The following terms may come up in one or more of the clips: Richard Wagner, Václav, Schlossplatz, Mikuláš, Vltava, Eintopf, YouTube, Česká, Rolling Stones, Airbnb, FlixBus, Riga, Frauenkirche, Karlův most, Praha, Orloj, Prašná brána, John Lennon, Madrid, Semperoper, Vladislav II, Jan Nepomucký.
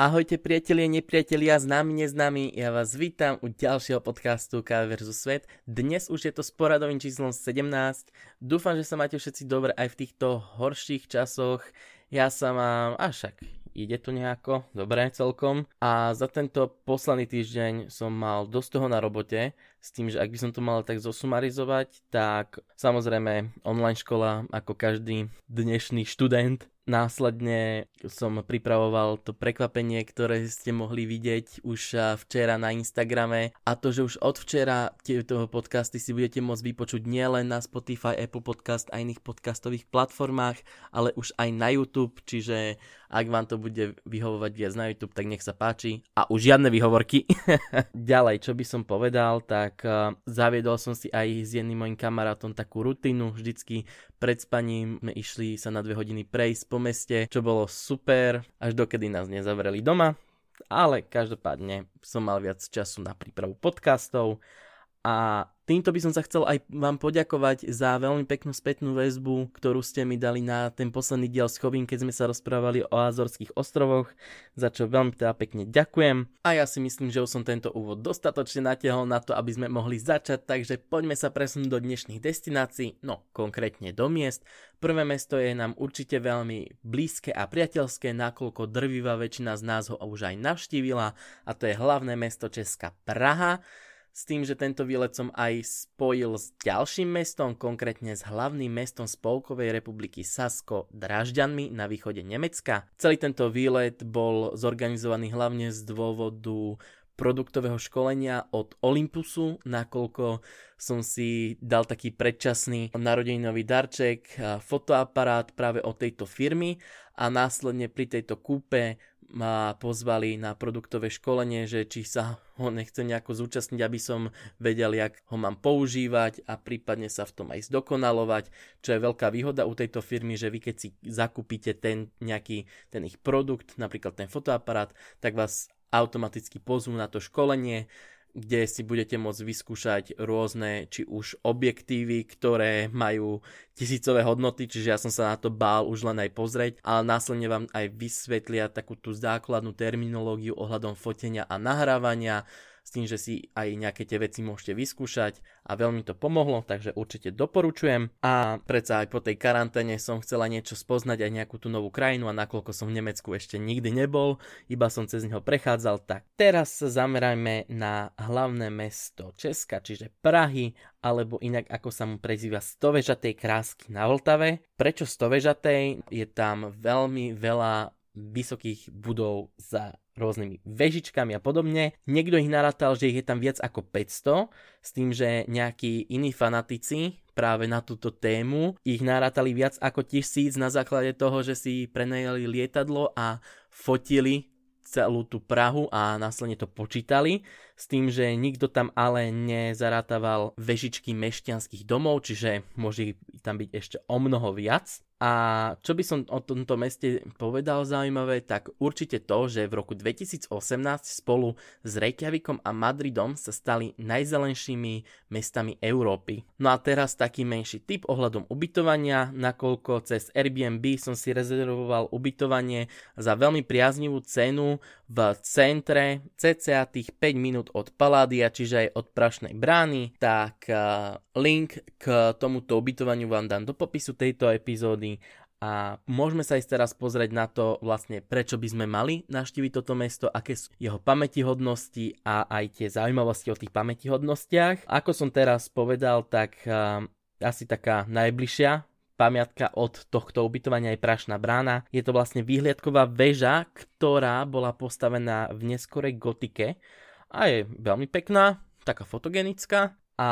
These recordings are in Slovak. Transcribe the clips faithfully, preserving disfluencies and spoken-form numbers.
Ahojte priatelia, nepriatelia, známi, neznámi, ja vás vítam u ďalšieho podcastu ká vé versus. Svet. Dnes už je to s poradovým číslom sedemnásť. Dúfam, že sa máte všetci dobre aj v týchto horších časoch. Ja sa mám, a však ide to nejako, dobre celkom. A za tento posledný týždeň som mal dosť toho na robote, s tým, že ak by som to mal tak zosumarizovať, tak samozrejme online škola, ako každý dnešný študent. Následne som pripravoval to prekvapenie, ktoré ste mohli vidieť už včera na Instagrame, a to, že už od včera tieto podcasty si budete môcť vypočuť nielen na Spotify, Apple Podcast a iných podcastových platformách, ale už aj na YouTube, čiže ak vám to bude vyhovovať viac na YouTube, tak nech sa páči. A už žiadne výhovorky. Ďalej, čo by som povedal, tak zaviedol som si aj s jedným mojim kamarátom takú rutinu, vždycky pred spaním sme išli sa na dve hodiny prejsť po meste, čo bolo super, až dokedy nás nezavreli doma, ale každopádne som mal viac času na prípravu podcastov a týmto by som sa chcel aj vám poďakovať za veľmi peknú spätnú väzbu, ktorú ste mi dali na ten posledný diel s Chobím, keď sme sa rozprávali o Azorských ostrovoch, za čo veľmi teda pekne ďakujem. A ja si myslím, že už som tento úvod dostatočne natiahol na to, aby sme mohli začať, takže poďme sa presunúť do dnešných destinácií, no konkrétne do miest. Prvé mesto je nám určite veľmi blízke a priateľské, nakoľko drvivá väčšina z nás ho už aj navštívila, a to je hlavné mesto Česka, Praha. S tým, že tento výlet som aj spojil s ďalším mestom, konkrétne s hlavným mestom Spolkovej republiky Sasko, Dražďanmi na východe Nemecka. Celý tento výlet bol zorganizovaný hlavne z dôvodu produktového školenia od Olympusu, nakoľko som si dal taký predčasný narodeninový darček, fotoaparát práve od tejto firmy, a následne pri tejto kúpe ma pozvali na produktové školenie, že či sa ho nechce nejako zúčastniť, aby som vedel, jak ho mám používať a prípadne sa v tom aj zdokonalovať, čo je veľká výhoda u tejto firmy, že vy keď si zakúpite ten nejaký, ten ich produkt, napríklad ten fotoaparát, tak vás automaticky pozvú na to školenie, kde si budete môcť vyskúšať rôzne, či už objektívy, ktoré majú tisícové hodnoty, čiže ja som sa na to bál už len aj pozrieť, ale následne vám aj vysvetlia takú tú základnú terminológiu ohľadom fotenia a nahrávania, s tým, že si aj nejaké tie veci môžete vyskúšať, a veľmi to pomohlo, takže určite doporučujem. A predsa aj po tej karanténe som chcela niečo spoznať, aj nejakú tú novú krajinu, a nakoľko som v Nemecku ešte nikdy nebol, iba som cez neho prechádzal, tak teraz sa zamerajme na hlavné mesto Česka, čiže Prahy, alebo inak ako sa mu prezýva, stovežatej krásky na Vltave. Prečo stovežatej? Je tam veľmi veľa vysokých budov za rôznymi vežičkami a podobne. Niekto ich narátal, že ich je tam viac ako päťsto, s tým, že nejakí iní fanatici práve na túto tému ich narátali viac ako tisíc na základe toho, že si prenajali lietadlo a fotili celú tú Prahu a následne to počítali, s tým, že nikto tam ale nezarátaval vežičky mešťanských domov, čiže môže ich tam byť ešte o mnoho viac. A čo by som o tomto meste povedal zaujímavé, tak určite to, že v roku dvetisícosemnásť spolu s Reykjavíkom a Madridom sa stali najzelenšími mestami Európy. No a teraz taký menší tip ohľadom ubytovania, nakoľko cez Airbnb som si rezervoval ubytovanie za veľmi priaznivú cenu v centre, cca tých päť minút od Paladia, čiže aj od Prašnej brány, tak link k tomuto ubytovaniu vám dám do popisu tejto epizódy. A môžeme sa ísť teraz pozrieť na to vlastne, prečo by sme mali navštíviť toto mesto, aké sú jeho pamätihodnosti a aj tie zaujímavosti o tých pamätihodnostiach. Ako som teraz povedal, tak uh, asi taká najbližšia pamiatka od tohto ubytovania je Prašná brána. Je to vlastne výhliadková väža, ktorá bola postavená v neskorej gotike a je veľmi pekná, taká fotogenická, a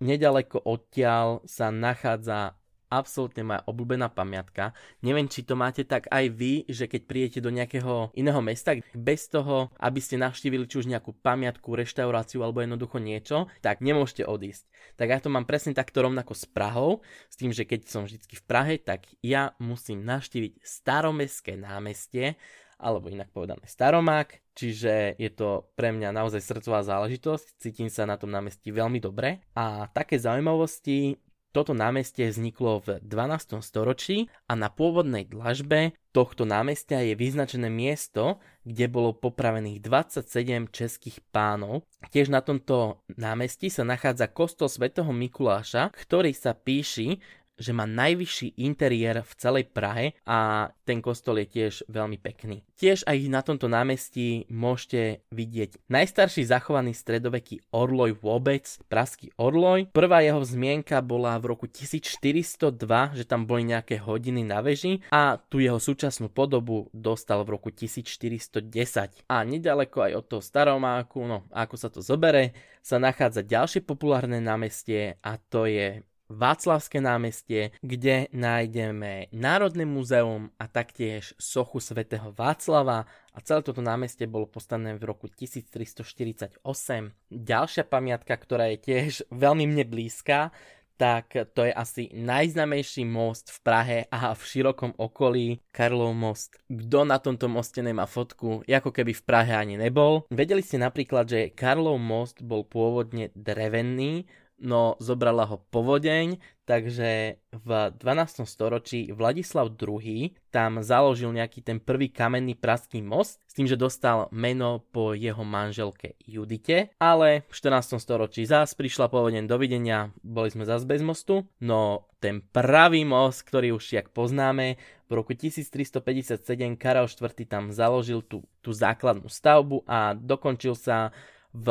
nedaleko odtiaľ sa nachádza absolútne moja obľúbená pamiatka. Neviem, či to máte tak aj vy, že keď príjete do nejakého iného mesta, bez toho, aby ste navštívili či už nejakú pamiatku, reštauráciu alebo jednoducho niečo, tak nemôžete odísť. Tak ja to mám presne takto rovnako s Prahou, s tým, že keď som vždycky v Prahe, tak ja musím navštíviť Staromestské námestie, alebo inak povedané Staromák, čiže je to pre mňa naozaj srdcová záležitosť, cítim sa na tom námestí veľmi dobre. A také zaujímavosti, toto námestie vzniklo v dvanástom storočí a na pôvodnej dlažbe tohto námestia je vyznačené miesto, kde bolo popravených dvadsaťsedem českých pánov. Tiež na tomto námestí sa nachádza kostol svätého Mikuláša, ktorý sa píši, že má najvyšší interiér v celej Prahe a ten kostol je tiež veľmi pekný. Tiež aj na tomto námestí môžete vidieť najstarší zachovaný stredoveký orloj vôbec, pražský orloj. Prvá jeho zmienka bola v roku tisíc štyristo dva, že tam boli nejaké hodiny na veži a tu jeho súčasnú podobu dostal v roku tisíc štyristo desať. A nedaleko aj od toho Staromáku, no ako sa to zobere, sa nachádza ďalšie populárne námestie a to je Václavské námestie, kde nájdeme Národné muzeum a taktiež sochu svätého Václava a celé toto námestie bolo postavené v roku tisíc tristoštyridsaťosem. Ďalšia pamiatka, ktorá je tiež veľmi mne blízka, tak to je asi najznámejší most v Prahe a v širokom okolí, Karlův most. Kto na tomto moste nemá fotku, ako keby v Prahe ani nebol. Vedeli ste napríklad, že Karlův most bol pôvodne drevený, no zobrala ho povodeň, takže v dvanástom storočí Vladislav druhý tam založil nejaký ten prvý kamenný pražský most, s tým, že dostal meno po jeho manželke Judite, ale v štrnástom storočí zás prišla povodeň, dovidenia, boli sme zás bez mostu, no ten pravý most, ktorý už jak poznáme, v roku tisíc tristopäťdesiatsedem Karel štvrtý tam založil tú, tú základnú stavbu a dokončil sa V,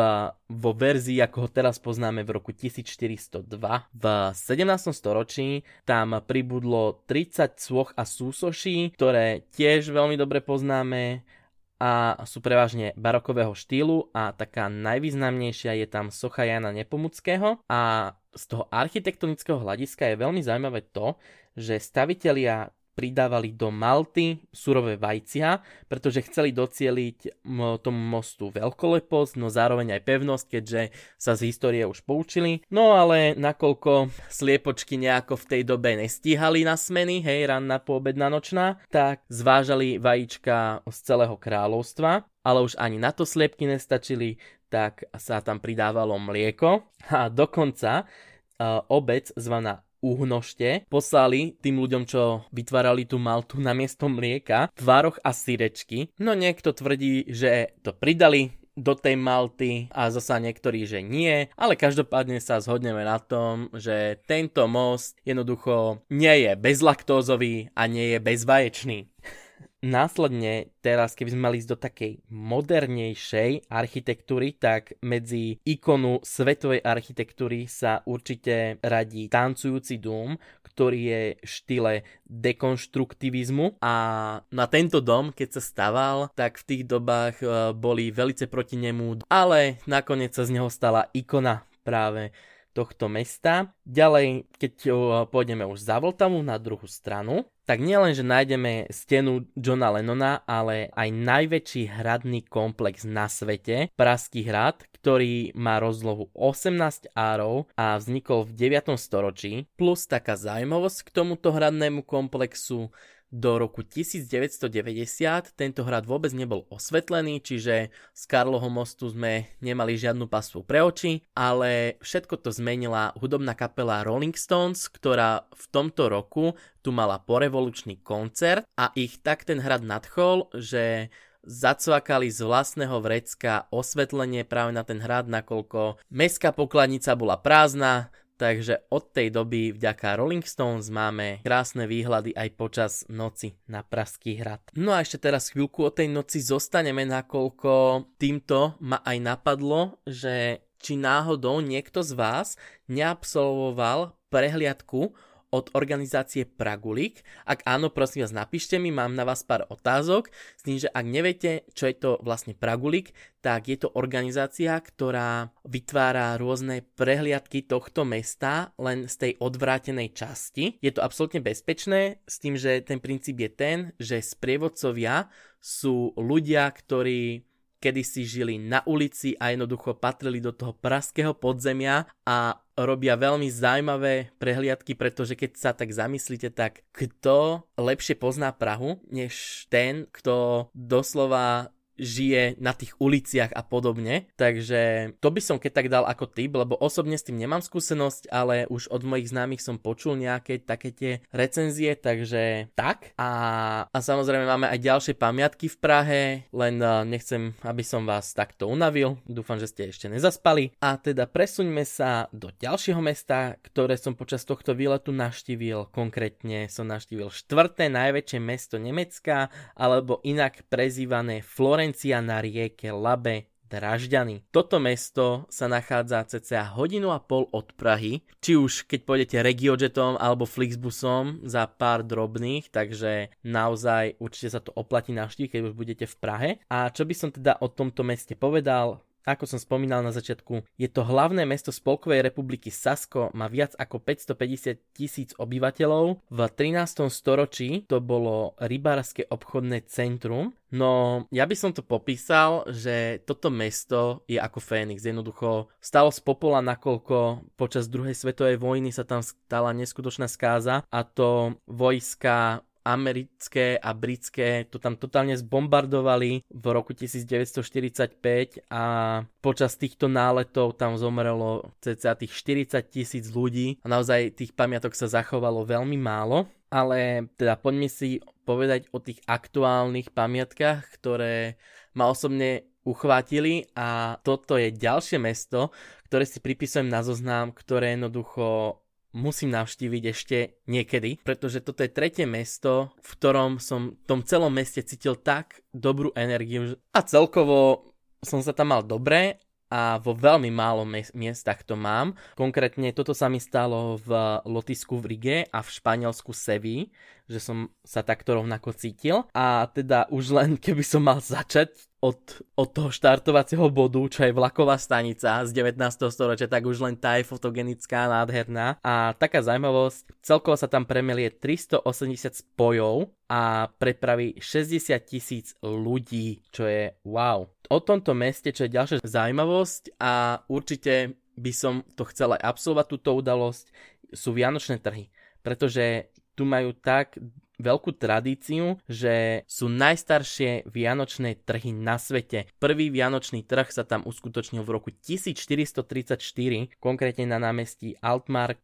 vo verzii, ako ho teraz poznáme, v roku tisíc štyristo dva. V sedemnástom storočí tam pribudlo tridsať sôch a súsoší, ktoré tiež veľmi dobre poznáme a sú prevažne barokového štýlu a taká najvýznamnejšia je tam socha Jana Nepomuckého a z toho architektonického hľadiska je veľmi zaujímavé to, že stavitelia pridávali do malty surové vajcia, pretože chceli docieliť tomu mostu veľkoleposť, no zároveň aj pevnosť, keďže sa z histórie už poučili. No ale nakoľko sliepočky nejako v tej dobe nestíhali na smeny, hej, ranná, poobedná, nočná, tak zvážali vajíčka z celého kráľovstva, ale už ani na to sliepky nestačili, tak sa tam pridávalo mlieko a dokonca e, obec zvaná Uhnošte poslali tým ľuďom, čo vytvárali tú maltu namiesto mlieka, tvároch a syrečky. No niekto tvrdí, že to pridali do tej malty a zasa niektorí, že nie, ale každopádne sa zhodneme na tom, že tento most jednoducho nie je bezlaktózový a nie je bezvaječný. Následne, teraz keby sme mali ísť do takej modernejšej architektúry, tak medzi ikonu svetovej architektúry sa určite radí tancujúci dům, ktorý je v štýle dekonštruktivizmu a na tento dom, keď sa staval, tak v tých dobách boli velice proti nemu, ale nakoniec sa z neho stala ikona práve tohto mesta. Ďalej, keď pôjdeme už za Vltavu na druhú stranu, tak nielen, že nájdeme stenu Johna Lennona, ale aj najväčší hradný komplex na svete, Pražský hrad, ktorý má rozlohu osemnásť árov a vznikol v deviatom storočí. Plus taká zaujímavosť k tomuto hradnému komplexu, do roku tisíc deväťsto deväťdesiat tento hrad vôbec nebol osvetlený, čiže z Karlovho mostu sme nemali žiadnu pasvu pre oči, ale všetko to zmenila hudobná kapela Rolling Stones, ktorá v tomto roku tu mala porevolučný koncert a ich tak ten hrad nadchol, že zacvakali z vlastného vrecka osvetlenie práve na ten hrad, nakoľko mestská pokladnica bola prázdna. Takže od tej doby vďaka Rolling Stones máme krásne výhľady aj počas noci na Pražský hrad. No a ešte teraz chvíľku o tej noci zostaneme, nakoľko týmto ma aj napadlo, že či náhodou niekto z vás neabsolvoval prehliadku od organizácie Pragulik. Ak áno, prosím vás, napíšte mi, mám na vás pár otázok, s tým, že ak neviete, čo je to vlastne Pragulik, tak je to organizácia, ktorá vytvára rôzne prehliadky tohto mesta, len z tej odvrátenej časti. Je to absolútne bezpečné, s tým, že ten princíp je ten, že sprievodcovia sú ľudia, ktorí kedysi žili na ulici a jednoducho patrili do toho pražského podzemia a robia veľmi zaujímavé prehliadky, pretože keď sa tak zamyslíte, tak kto lepšie pozná Prahu, než ten, kto doslova žije na tých uliciach a podobne. Takže to by som keď tak dal ako tip, lebo osobne s tým nemám skúsenosť, ale už od mojich známych som počul nejaké také tie recenzie, takže tak. A, a samozrejme máme aj ďalšie pamiatky v Prahe, len nechcem, aby som vás takto unavil. Dúfam, že ste ešte nezaspali. A teda presuňme sa do ďalšieho mesta, ktoré som počas tohto výletu navštívil. Konkrétne som navštívil štvrté najväčšie mesto Nemecka, alebo inak prezývané Florencia na rieke Labe, Dražďany. Toto mesto sa nachádza cca hodinu a pol od Prahy, či už keď pôjdete regiojetom alebo Flixbusom za pár drobných, takže naozaj určite sa to oplatí navštíviť, keď už budete v Prahe. A čo by som teda o tomto meste povedal? Ako som spomínal na začiatku, je to hlavné mesto Spolkovej republiky Sasko, má viac ako päťstopäťdesiat tisíc obyvateľov. V trinástom storočí to bolo rybárske obchodné centrum. No, ja by som to popísal, že toto mesto je ako Fénix. Jednoducho stalo z popola, nakoľko počas druhej svetovej vojny sa tam stala neskutočná skáza, a to vojska americké a britské to tam totálne zbombardovali v roku devätnásťstoštyridsaťpäť a počas týchto náletov tam zomrelo cca tých štyridsať tisíc ľudí a naozaj tých pamiatok sa zachovalo veľmi málo, ale teda poďme si povedať o tých aktuálnych pamiatkách, ktoré ma osobne uchvátili, a toto je ďalšie mesto, ktoré si pripisujem na zoznam, ktoré jednoducho musím navštíviť ešte niekedy, pretože toto je tretie mesto, v ktorom som v tom celom meste cítil tak dobrú energiu a celkovo som sa tam mal dobre a vo veľmi málo miestach to mám. Konkrétne toto sa mi stalo v Lotisku v Rige a v Španielsku Sevi, že som sa takto rovnako cítil, a teda už len keby som mal začať Od, od toho štartovacieho bodu, čo je vlaková stanica z devätnásteho storočia, tak už len tá je fotogenická, nádherná. A taká zaujímavosť, celkovo sa tam premelie tristoosemdesiat spojov a prepraví šesťdesiat tisíc ľudí, čo je wow. O tomto meste, čo je ďalšia zaujímavosť, a určite by som to chcel aj absolvovať túto udalosť, sú vianočné trhy, pretože tu majú tak veľkú tradíciu, že sú najstaršie vianočné trhy na svete. Prvý vianočný trh sa tam uskutočnil v roku tisícštyristotridsaťštyri, konkrétne na námestí Altmark.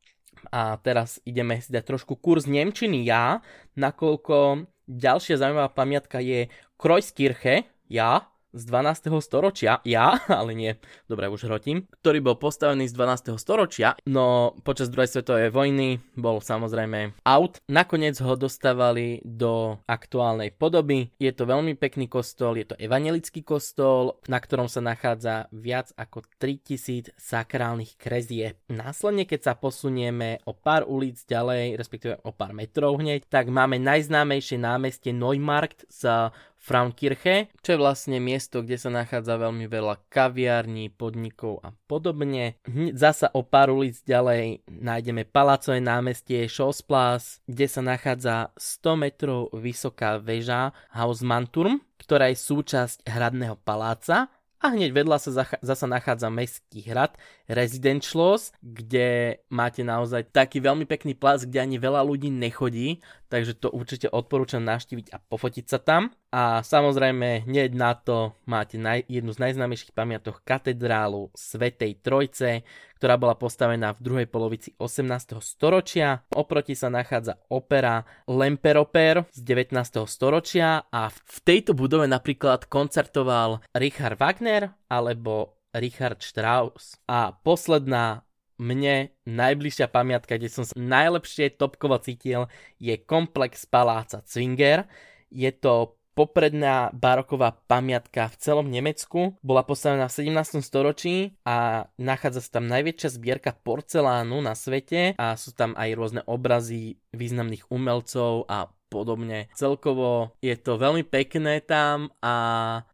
A teraz ideme si dať trošku kurz nemčiny ja, nakoľko ďalšia zaujímavá pamiatka je Kreuzkirche, ja, z dvanásteho storočia, ja, ale nie, dobre, už hrotím, ktorý bol postavený z dvanásteho storočia, no počas druhej svetovej vojny bol samozrejme out, nakoniec ho dostávali do aktuálnej podoby. Je to veľmi pekný kostol, je to evanjelický kostol, na ktorom sa nachádza viac ako tritisíc sakrálnych kresieb. Následne, keď sa posunieme o pár ulic ďalej, respektíve o pár metrov hneď, tak máme najznámejšie námestie Neumarkt z Frauenkirche, čo je vlastne miesto, kde sa nachádza veľmi veľa kaviarní, podnikov a podobne. Zasa o pár ulic ďalej nájdeme Palácové námestie Schlossplatz, kde sa nachádza sto metrov vysoká väža Hausmannturm, ktorá je súčasť hradného paláca. A hneď vedľa sa zach- zasa nachádza Mestský hrad, Resident Schloss, kde máte naozaj taký veľmi pekný plac, kde ani veľa ľudí nechodí, takže to určite odporúčam navštíviť a pofotiť sa tam. A samozrejme hneď na to máte naj- jednu z najznámejších pamiatok, katedrálu Svätej Trojce, ktorá bola postavená v druhej polovici osemnásteho storočia. Oproti sa nachádza opera Lemperoper z devätnásteho storočia a v tejto budove napríklad koncertoval Richard Wagner alebo Richard Strauss. A posledná mne najbližšia pamiatka, kde som sa najlepšie topkovo cítil, je komplex paláca Zwinger. Je to popredná baroková pamiatka v celom Nemecku. Bola postavená v sedemnástom storočí a nachádza sa tam najväčšia zbierka porcelánu na svete a sú tam aj rôzne obrazy významných umelcov a podobne. Celkovo je to veľmi pekné tam a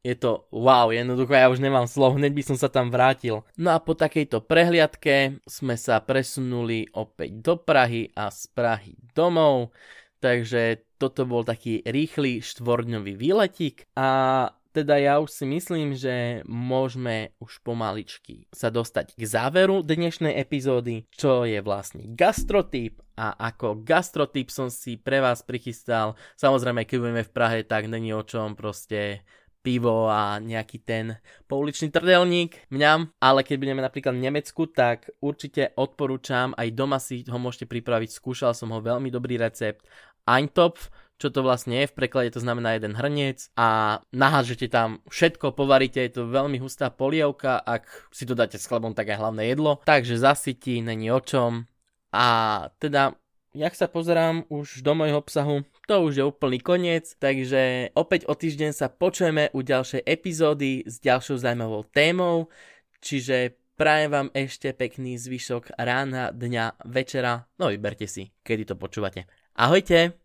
je to wow, jednoducho ja už nemám slov, hneď by som sa tam vrátil. No a po takejto prehliadke sme sa presunuli opäť do Prahy a z Prahy domov, takže toto bol taký rýchly štvordňový výletík a teda ja už si myslím, že môžeme už pomaličky sa dostať k záveru dnešnej epizódy, čo je vlastne gastrotip. A ako gastrotip som si pre vás prichystal, samozrejme keď budeme v Prahe, tak není o čom, proste pivo a nejaký ten pouličný trdelník, mňam. Ale keď budeme napríklad v Nemecku, tak určite odporúčam, aj doma si ho môžete pripraviť, skúšal som ho, veľmi dobrý recept. Eintopf, čo to vlastne je, v preklade to znamená jeden hrniec a nahážete tam všetko, povaríte, je to veľmi hustá polievka, ak si to dáte s chlebom, tak aj hlavné jedlo, takže zasytí, není o čom. A teda, jak sa pozerám už do mojho obsahu, to už je úplný koniec, takže opäť o týždeň sa počujeme u ďalšej epizódy s ďalšou zaujímavou témou, čiže prajem vám ešte pekný zvyšok rána, dňa, večera, no vyberte si, kedy to počúvate. Ahojte!